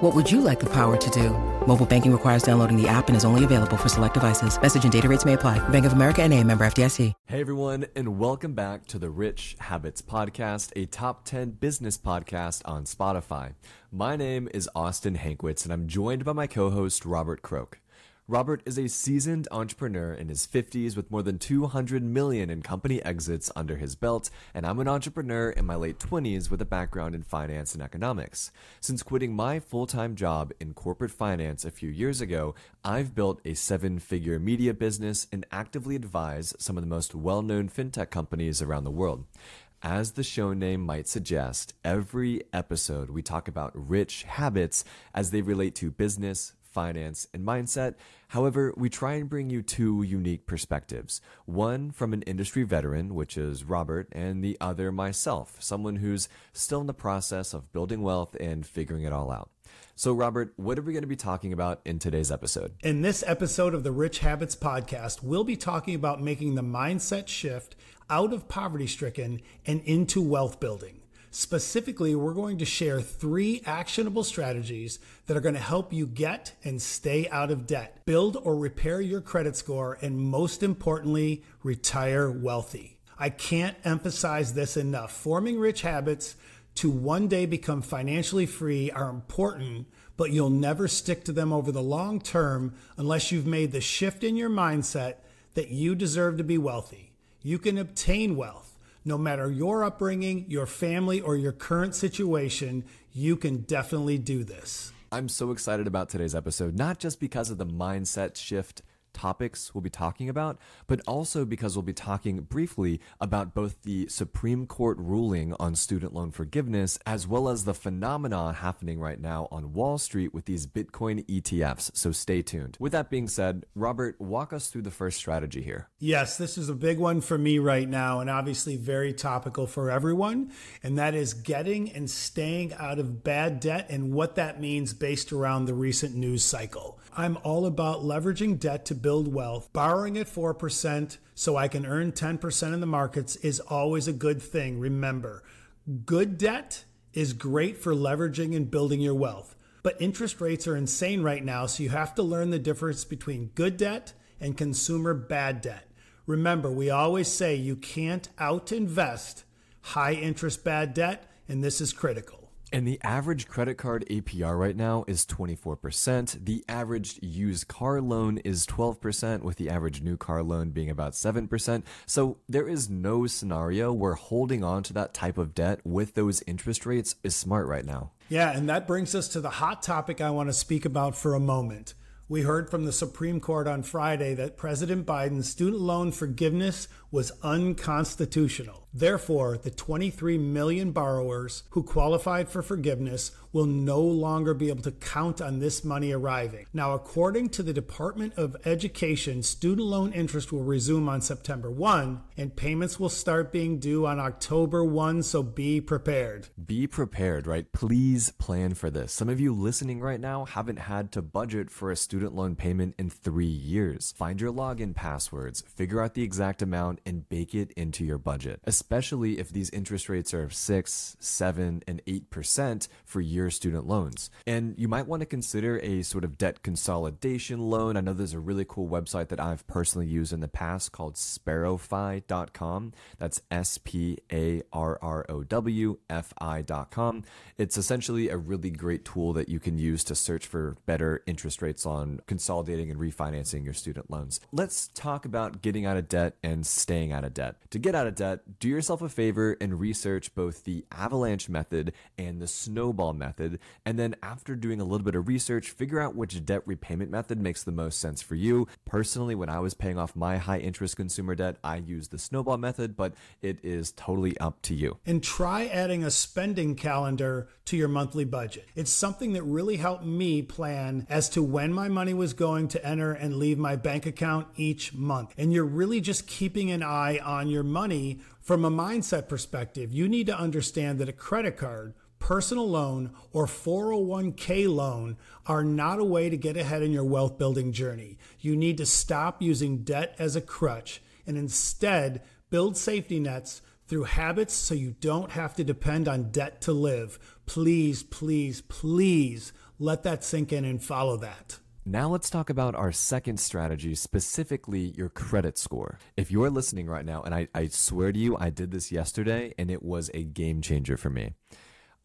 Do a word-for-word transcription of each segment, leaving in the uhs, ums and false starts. What would you like the power to do? Mobile banking requires downloading the app and is only available for select devices. Message and data rates may apply. Bank of America N A, member F D I C. Hey everyone, and welcome back to the Rich Habits Podcast, a top ten business podcast on Spotify. My name is Austin Hankwitz, and I'm joined by my co-host Robert Croak. Robert is a seasoned entrepreneur in his fifties with more than two hundred million dollars in company exits under his belt, and I'm an entrepreneur in my late twenties with a background in finance and economics. Since quitting my full-time job in corporate finance a few years ago, I've built a seven-figure media business and actively advise some of the most well-known fintech companies around the world. As the show name might suggest, every episode we talk about rich habits as they relate to business, finance, and mindset. However, we try and bring you two unique perspectives, one from an industry veteran, which is Robert, and the other myself, someone who's still in the process of building wealth and figuring it all out. So, Robert, what are we going to be talking about in today's episode? In this episode of the Rich Habits Podcast, we'll be talking about making the mindset shift out of poverty-stricken and into wealth building. Specifically, we're going to share three actionable strategies that are going to help you get and stay out of debt, build or repair your credit score, and most importantly, retire wealthy. I can't emphasize this enough. Forming rich habits to one day become financially free are important, but you'll never stick to them over the long term unless you've made the shift in your mindset that you deserve to be wealthy. You can obtain wealth. No matter your upbringing, your family, or your current situation, you can definitely do this. I'm so excited about today's episode, not just because of the mindset shift topics we'll be talking about, but also because we'll be talking briefly about both the Supreme Court ruling on student loan forgiveness, as well as the phenomena happening right now on Wall Street with these Bitcoin E T Fs. So stay tuned. With that being said, Robert, walk us through the first strategy here. Yes, this is a big one for me right now, and obviously very topical for everyone. And that is getting and staying out of bad debt and what that means based around the recent news cycle. I'm all about leveraging debt to build wealth. Borrowing at four percent so I can earn ten percent in the markets is always a good thing. Remember, good debt is great for leveraging and building your wealth, but interest rates are insane right now, so you have to learn the difference between good debt and consumer bad debt. Remember, we always say you can't out-invest high interest bad debt, and this is critical. And the average credit card A P R right now is twenty-four percent. The average used car loan is twelve percent, with the average new car loan being about seven percent. So there is no scenario where holding on to that type of debt with those interest rates is smart right now. Yeah, and that brings us to the hot topic I want to speak about for a moment. We heard from the Supreme Court on Friday that President Biden's student loan forgiveness was unconstitutional. Therefore, the twenty-three million borrowers who qualified for forgiveness will no longer be able to count on this money arriving. Now, according to the Department of Education, student loan interest will resume on September first, and payments will start being due on October first, so be prepared. Be prepared, right? Please plan for this. Some of you listening right now haven't had to budget for a student student loan payment in three years. Find your login passwords, figure out the exact amount, and bake it into your budget. especially if these interest rates are six, seven, and eight percent for your student loans. And you might want to consider a sort of debt consolidation loan. I know there's a really cool website that I've personally used in the past called sparrow fi dot com. That's S P A R R O W F I dot com. It's essentially a really great tool that you can use to search for better interest rates on consolidating and refinancing your student loans. Let's talk about getting out of debt and staying out of debt. To get out of debt, do yourself a favor and research both the avalanche method and the snowball method. And then after doing a little bit of research, figure out which debt repayment method makes the most sense for you. Personally, when I was paying off my high interest consumer debt, I used the snowball method, but it is totally up to you. And try adding a spending calendar to your monthly budget. It's something that really helped me plan as to when my money was going to enter and leave my bank account each month. And you're really just keeping an eye on your money from a mindset perspective. You need to understand that a credit card, personal loan, or four oh one k loan are not a way to get ahead in your wealth building journey. You need to stop using debt as a crutch and instead build safety nets through habits so you don't have to depend on debt to live. Please, please, please let that sink in and follow that. Now let's talk about our second strategy, specifically your credit score. If you're listening right now, and I, I swear to you, I did this yesterday and it was a game changer for me.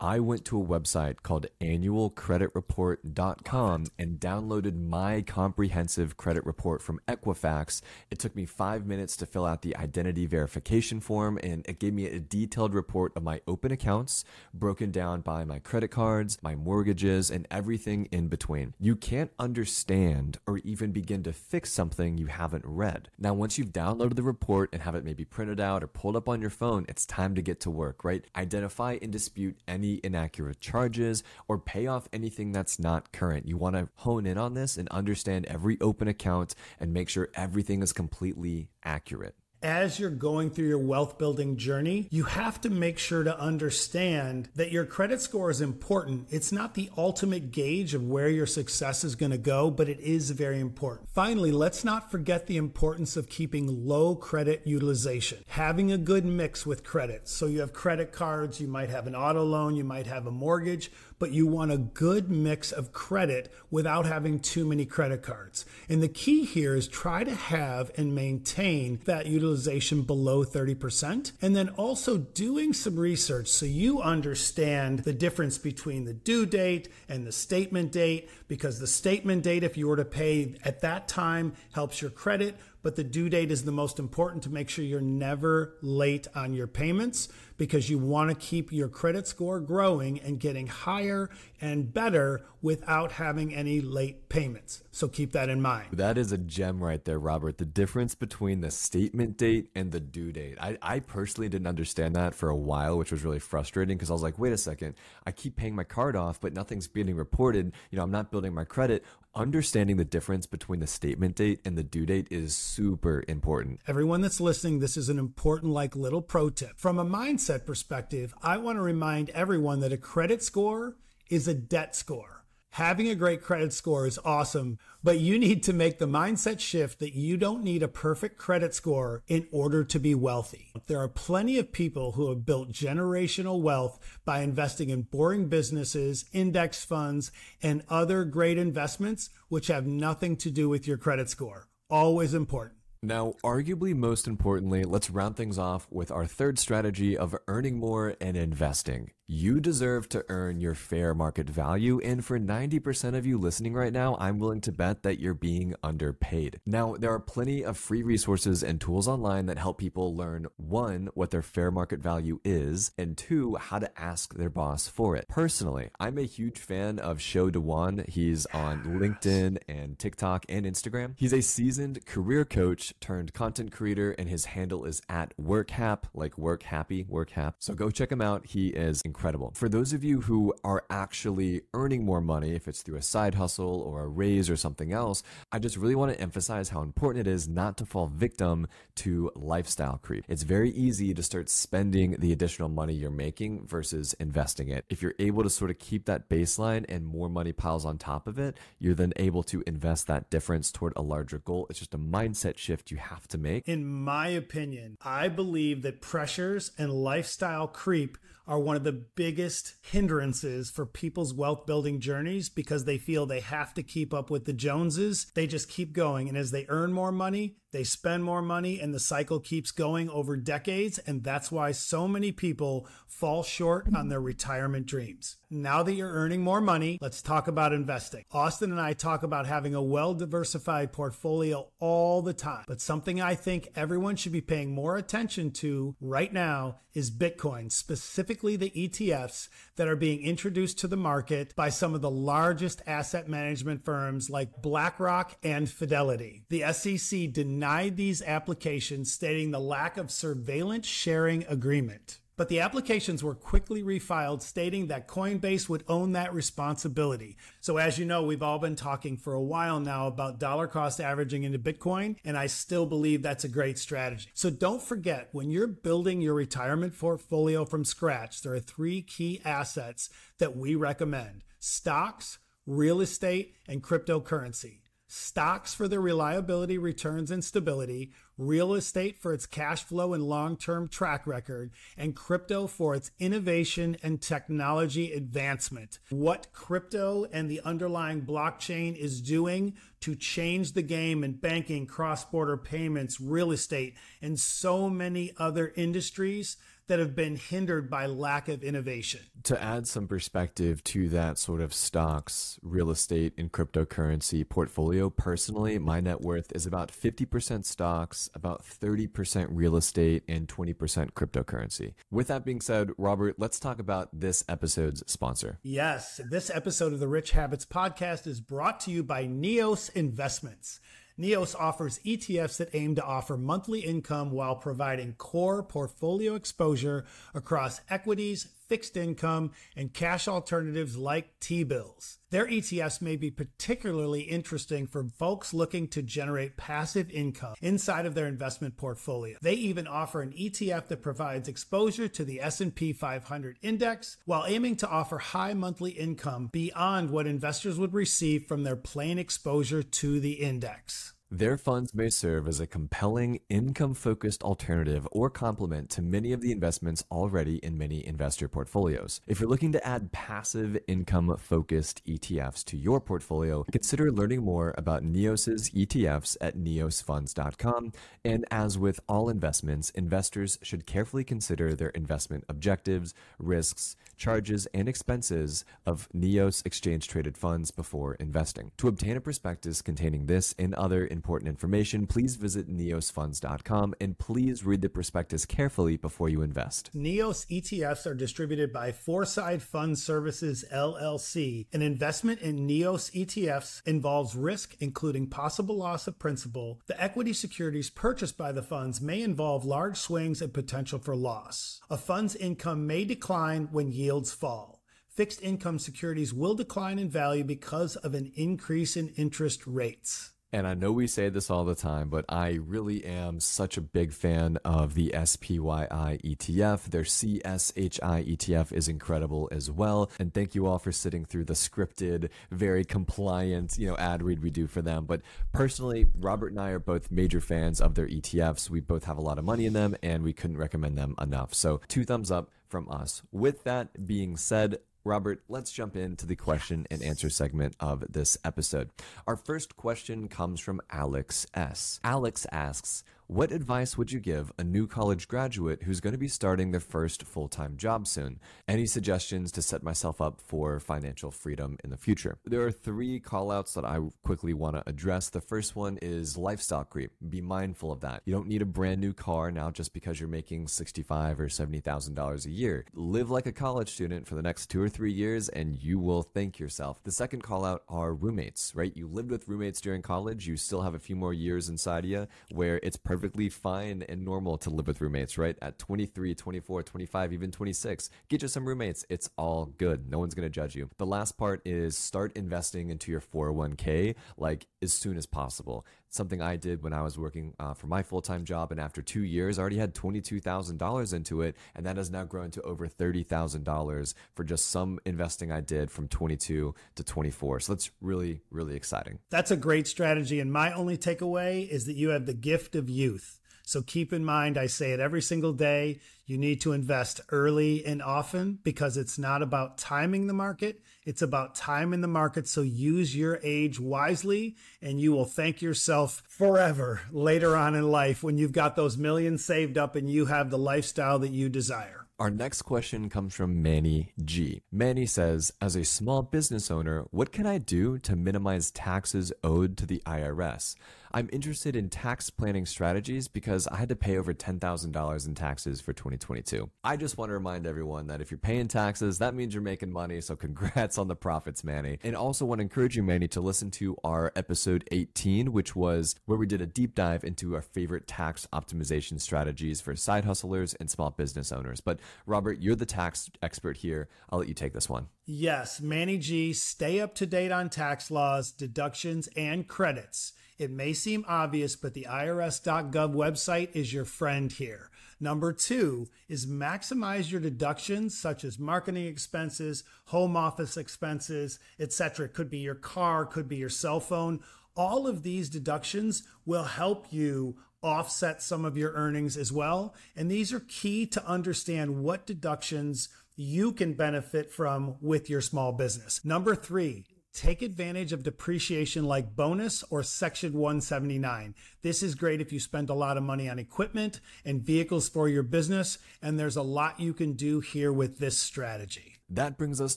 I went to a website called annual credit report dot com and downloaded my comprehensive credit report from Equifax. It took me five minutes to fill out the identity verification form, and it gave me a detailed report of my open accounts broken down by my credit cards, my mortgages, and everything in between. You can't understand or even begin to fix something you haven't read. Now, once you've downloaded the report and have it maybe printed out or pulled up on your phone, it's time to get to work, right? Identify and dispute any inaccurate charges or pay off anything that's not current. You want to hone in on this and understand every open account and make sure everything is completely accurate. As you're going through your wealth building journey, you have to make sure to understand that your credit score is important. It's not the ultimate gauge of where your success is going to go, but it is very important. Finally, let's not forget the importance of keeping low credit utilization, having a good mix with credit. So you have credit cards, you might have an auto loan, you might have a mortgage, but you want a good mix of credit without having too many credit cards. And the key here is try to have and maintain that utilization below thirty percent, and then also doing some research so you understand the difference between the due date and the statement date, because the statement date, if you were to pay at that time, helps your credit, but the due date is the most important to make sure you're never late on your payments, because you want to keep your credit score growing and getting higher and better without having any late payments. So keep that in mind. That is a gem right there, Robert. The difference between the statement date and the due date. I, I personally didn't understand that for a while, which was really frustrating because I was like, wait a second, I keep paying my card off, but nothing's being reported. You know, I'm not building my credit. Understanding the difference between the statement date and the due date is super important. Everyone that's listening, this is an important like little pro tip. From a mindset perspective, I want to remind everyone that a credit score is a debt score. Having a great credit score is awesome, but you need to make the mindset shift that you don't need a perfect credit score in order to be wealthy. There are plenty of people who have built generational wealth by investing in boring businesses, index funds, and other great investments, which have nothing to do with your credit score. Always important. Now, arguably most importantly, let's round things off with our third strategy of earning more and investing. You deserve to earn your fair market value, and for ninety percent of you listening right now, I'm willing to bet that you're being underpaid. Now, there are plenty of free resources and tools online that help people learn, one, what their fair market value is, and two, how to ask their boss for it. Personally, I'm a huge fan of Show DeWan. He's on LinkedIn and TikTok and Instagram. He's a seasoned career coach turned content creator, and his handle is at workhap, like work happy, workhap. So go check him out. He is incredible. Incredible. For those of you who are actually earning more money, if it's through a side hustle or a raise or something else, I just really want to emphasize how important it is not to fall victim to lifestyle creep. It's very easy to start spending the additional money you're making versus investing it. If you're able to sort of keep that baseline and more money piles on top of it, you're then able to invest that difference toward a larger goal. It's just a mindset shift shift you have to make? In my opinion, I believe that pressures and lifestyle creep are one of the biggest hindrances for people's wealth building journeys because they feel they have to keep up with the Joneses. They just keep going. And as they earn more money, they spend more money, and the cycle keeps going over decades. And that's why so many people fall short on their retirement dreams. Now that you're earning more money, let's talk about investing. Austin and I talk about having a well-diversified portfolio all the time. But something I think everyone should be paying more attention to right now is Bitcoin, specifically the E T Fs that are being introduced to the market by some of the largest asset management firms like BlackRock and Fidelity. The S E C did not denied these applications, stating the lack of surveillance sharing agreement. But the applications were quickly refiled, stating that Coinbase would own that responsibility. So as you know, we've all been talking for a while now about dollar cost averaging into Bitcoin, and I still believe that's a great strategy. So don't forget, when you're building your retirement portfolio from scratch, there are three key assets that we recommend: stocks, real estate, and cryptocurrency. Stocks for their reliability, returns, and stability, real estate for its cash flow and long-term track record, and crypto for its innovation and technology advancement. What crypto and the underlying blockchain is doing to change the game in banking, cross-border payments, real estate, and so many other industries that have been hindered by lack of innovation. To add some perspective to that sort of stocks, real estate, and cryptocurrency portfolio, personally, my net worth is about fifty percent stocks, about thirty percent real estate, and twenty percent cryptocurrency. With that being said, Robert, let's talk about this episode's sponsor. Yes, this episode of the Rich Habits Podcast is brought to you by Neos Investments. Neos offers E T Fs that aim to offer monthly income while providing core portfolio exposure across equities, fixed income, and cash alternatives like T-bills. Their E T Fs may be particularly interesting for folks looking to generate passive income inside of their investment portfolio. They even offer an E T F that provides exposure to the S and P five hundred index while aiming to offer high monthly income beyond what investors would receive from their plain exposure to the index. Their funds may serve as a compelling income-focused alternative or complement to many of the investments already in many investor portfolios. If you're looking to add passive income-focused E T Fs to your portfolio, consider learning more about Neos's E T Fs at neos funds dot com. And as with all investments, investors should carefully consider their investment objectives, risks, charges, and expenses of Neos exchange-traded funds before investing. To obtain a prospectus containing this and other important information, please visit neos funds dot com, and please read the prospectus carefully before you invest. Neos E T Fs are distributed by Foreside Fund Services, L L C. An investment in Neos E T Fs involves risk, including possible loss of principal. The equity securities purchased by the funds may involve large swings and potential for loss. A fund's income may decline when yield Yields fall. Fixed income securities will decline in value because of an increase in interest rates. And I know we say this all the time, but I really am such a big fan of the S P Y I E T F. Their C S H I E T F is incredible as well. And thank you all for sitting through the scripted, very compliant, you know, ad read we do for them. But personally, Robert and I are both major fans of their E T Fs. We both have a lot of money in them, and we couldn't recommend them enough. So two thumbs up from us. With that being said, Robert, let's jump into the question and answer segment of this episode. Our first question comes from Alex S. Alex asks, what advice would you give a new college graduate who's going to be starting their first full-time job soon? Any suggestions to set myself up for financial freedom in the future? There are three call-outs that I quickly want to address. The first one is lifestyle creep. Be mindful of that. You don't need a brand new car now just because you're making sixty-five thousand dollars or seventy thousand dollars a year. Live like a college student for the next two or three years and you will thank yourself. The second call-out are roommates, right? You lived with roommates during college. You still have a few more years inside of you where it's perfect. Perfectly fine and normal to live with roommates, right? At twenty-three, twenty-four, twenty-five, even twenty-six, get you some roommates. It's all good. No one's going to judge you. The last part is start investing into your four oh one k like as soon as possible. something I did when I was working uh, for my full-time job. And after two years, I already had twenty-two thousand dollars into it. And that has now grown to over thirty thousand dollars for just some investing I did from twenty-two to twenty-four. So that's really, really exciting. That's a great strategy. And my only takeaway is that you have the gift of youth. So keep in mind, I say it every single day, you need to invest early and often because it's not about timing the market. It's about time in the market. So use your age wisely and you will thank yourself forever later on in life when you've got those millions saved up and you have the lifestyle that you desire. Our next question comes from Manny G. Manny says, as a small business owner, what can I do to minimize taxes owed to the I R S? I'm interested in tax planning strategies because I had to pay over ten thousand dollars in taxes for twenty twenty-two. I just want to remind everyone that if you're paying taxes, that means you're making money. So congrats on the profits, Manny. And also want to encourage you, Manny, to listen to our episode eighteen, which was where we did a deep dive into our favorite tax optimization strategies for side hustlers and small business owners. But Robert, you're the tax expert here. I'll let you take this one. Yes, Manny G, stay up to date on tax laws, deductions, and credits. It may seem obvious, but the I R S dot gov website is your friend here. Number two is maximize your deductions, such as marketing expenses, home office expenses, et cetera. It could be your car, could be your cell phone. All of these deductions will help you offset some of your earnings as well. And these are key to understand what deductions you can benefit from with your small business. Number three, take advantage of depreciation like bonus or Section one seventy-nine. This is great if you spend a lot of money on equipment and vehicles for your business, and there's a lot you can do here with this strategy. That brings us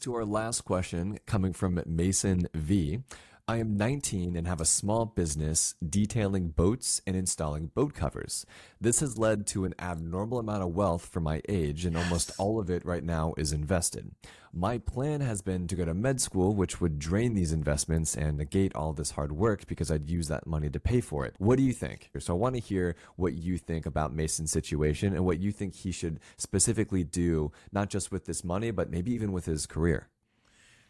to our last question coming from Mason V. I am nineteen and have a small business detailing boats and installing boat covers. This has led to an abnormal amount of wealth for my age, and yes, almost all of it right now is invested. My plan has been to go to med school, which would drain these investments and negate all this hard work because I'd use that money to pay for it. What do you think? So I want to hear what you think about Mason's situation and what you think he should specifically do, not just with this money, but maybe even with his career.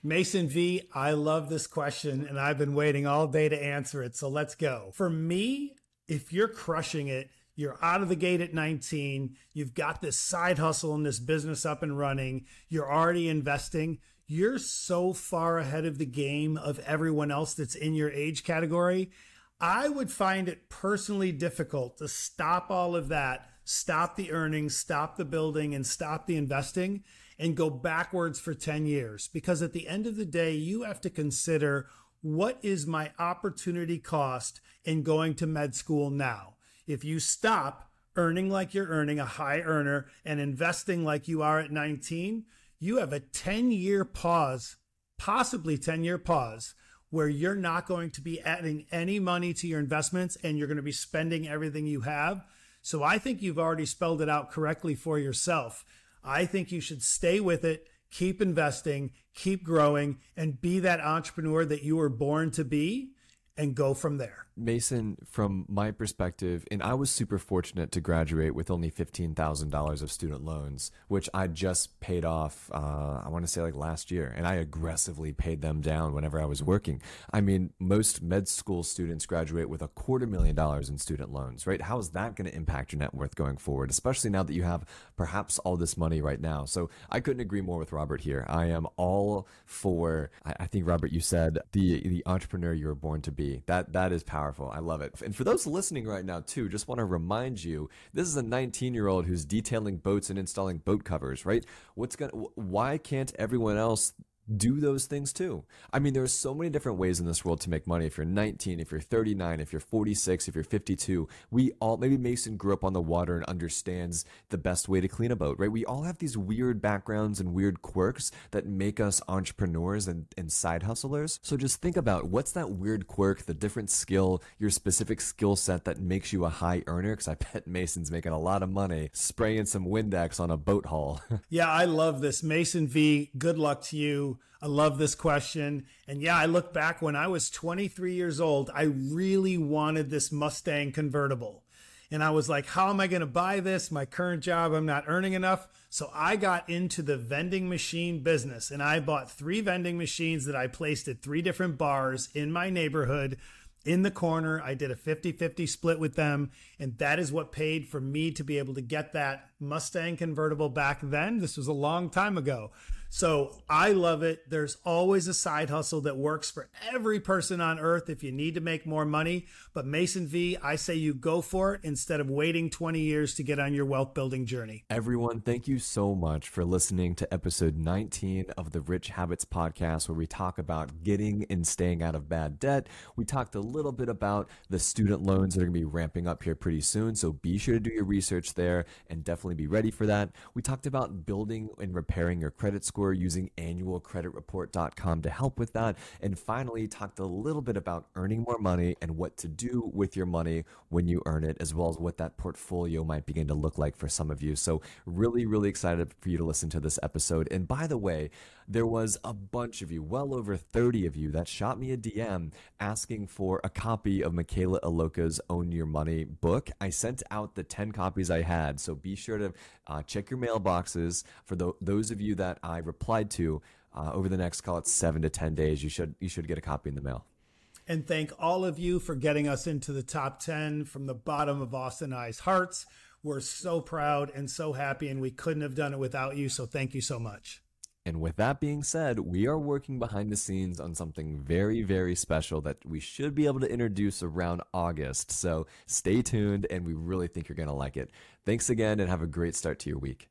Mason V, I love this question and I've been waiting all day to answer it. So let's go. For me, if you're crushing it, you're out of the gate at nineteen, you've got this side hustle and this business up and running, you're already investing, you're so far ahead of the game of everyone else that's in your age category. I would find it personally difficult to stop all of that, stop the earnings, stop the building, and stop the investing, and go backwards for ten years. Because at the end of the day, you have to consider, what is my opportunity cost in going to med school now? If you stop earning like you're earning, a high earner, and investing like you are at nineteen, you have a ten-year pause, possibly ten-year pause, where you're not going to be adding any money to your investments and you're going to be spending everything you have. So I think you've already spelled it out correctly for yourself. I think you should stay with it, keep investing, keep growing, and be that entrepreneur that you were born to be and go from there. Mason, from my perspective, and I was super fortunate to graduate with only fifteen thousand dollars of student loans, which I just paid off, uh, I want to say like last year, and I aggressively paid them down whenever I was working. I mean, most med school students graduate with a quarter million dollars in student loans, right? How is that going to impact your net worth going forward, especially now that you have perhaps all this money right now? So I couldn't agree more with Robert here. I am all for, I think, Robert, you said the, the entrepreneur you were born to be. That, that is powerful. Powerful. I love it. And for those listening right now too, just want to remind you, this is a nineteen-year-old who's detailing boats and installing boat covers, right? What's gonna? Why can't everyone else do those things too? I mean, there are so many different ways in this world to make money. If you're nineteen, if you're thirty-nine, if you're forty-six, if you're fifty-two, we all, maybe Mason grew up on the water and understands the best way to clean a boat, right? We all have these weird backgrounds and weird quirks that make us entrepreneurs and, and side hustlers. So just think about, what's that weird quirk, the different skill, your specific skill set that makes you a high earner? Because I bet Mason's making a lot of money spraying some Windex on a boat hull. Yeah, I love this. Mason V, good luck to you. I love this question. And yeah, I look back when I was twenty-three years old, I really wanted this Mustang convertible. And I was like, how am I going to buy this? My current job, I'm not earning enough. So I got into the vending machine business and I bought three vending machines that I placed at three different bars in my neighborhood. in the corner. I did a fifty fifty split with them. And that is what paid for me to be able to get that Mustang convertible back then. This was a long time ago. So I love it. There's always a side hustle that works for every person on earth if you need to make more money. But Mason V, I say you go for it instead of waiting twenty years to get on your wealth building journey. Everyone, thank you so much for listening to episode nineteen of the Rich Habits Podcast, where we talk about getting and staying out of bad debt. We talked a little bit about the student loans that are going to be ramping up here pretty soon. So be sure to do your research there and definitely be ready for that. We talked about building and repairing your credit score using annual credit report dot com to help with that. And finally, talked a little bit about earning more money and what to do with your money when you earn it, as well as what that portfolio might begin to look like for some of you. So really, really excited for you to listen to this episode. And by the way, there was a bunch of you, well over thirty of you, that shot me a D M asking for a copy of Michaela Aloka's Own Your Money book. I sent out the ten copies I had. So be sure to uh, check your mailboxes for th- those of you that I replied to uh, over the next, call it seven to ten days. You should, you should get a copy in the mail. And thank all of you for getting us into the top ten from the bottom of Austin and I's hearts. We're so proud and so happy, and we couldn't have done it without you. So thank you so much. And with that being said, we are working behind the scenes on something very, very special that we should be able to introduce around August. So stay tuned, and we really think you're going to like it. Thanks again, and have a great start to your week.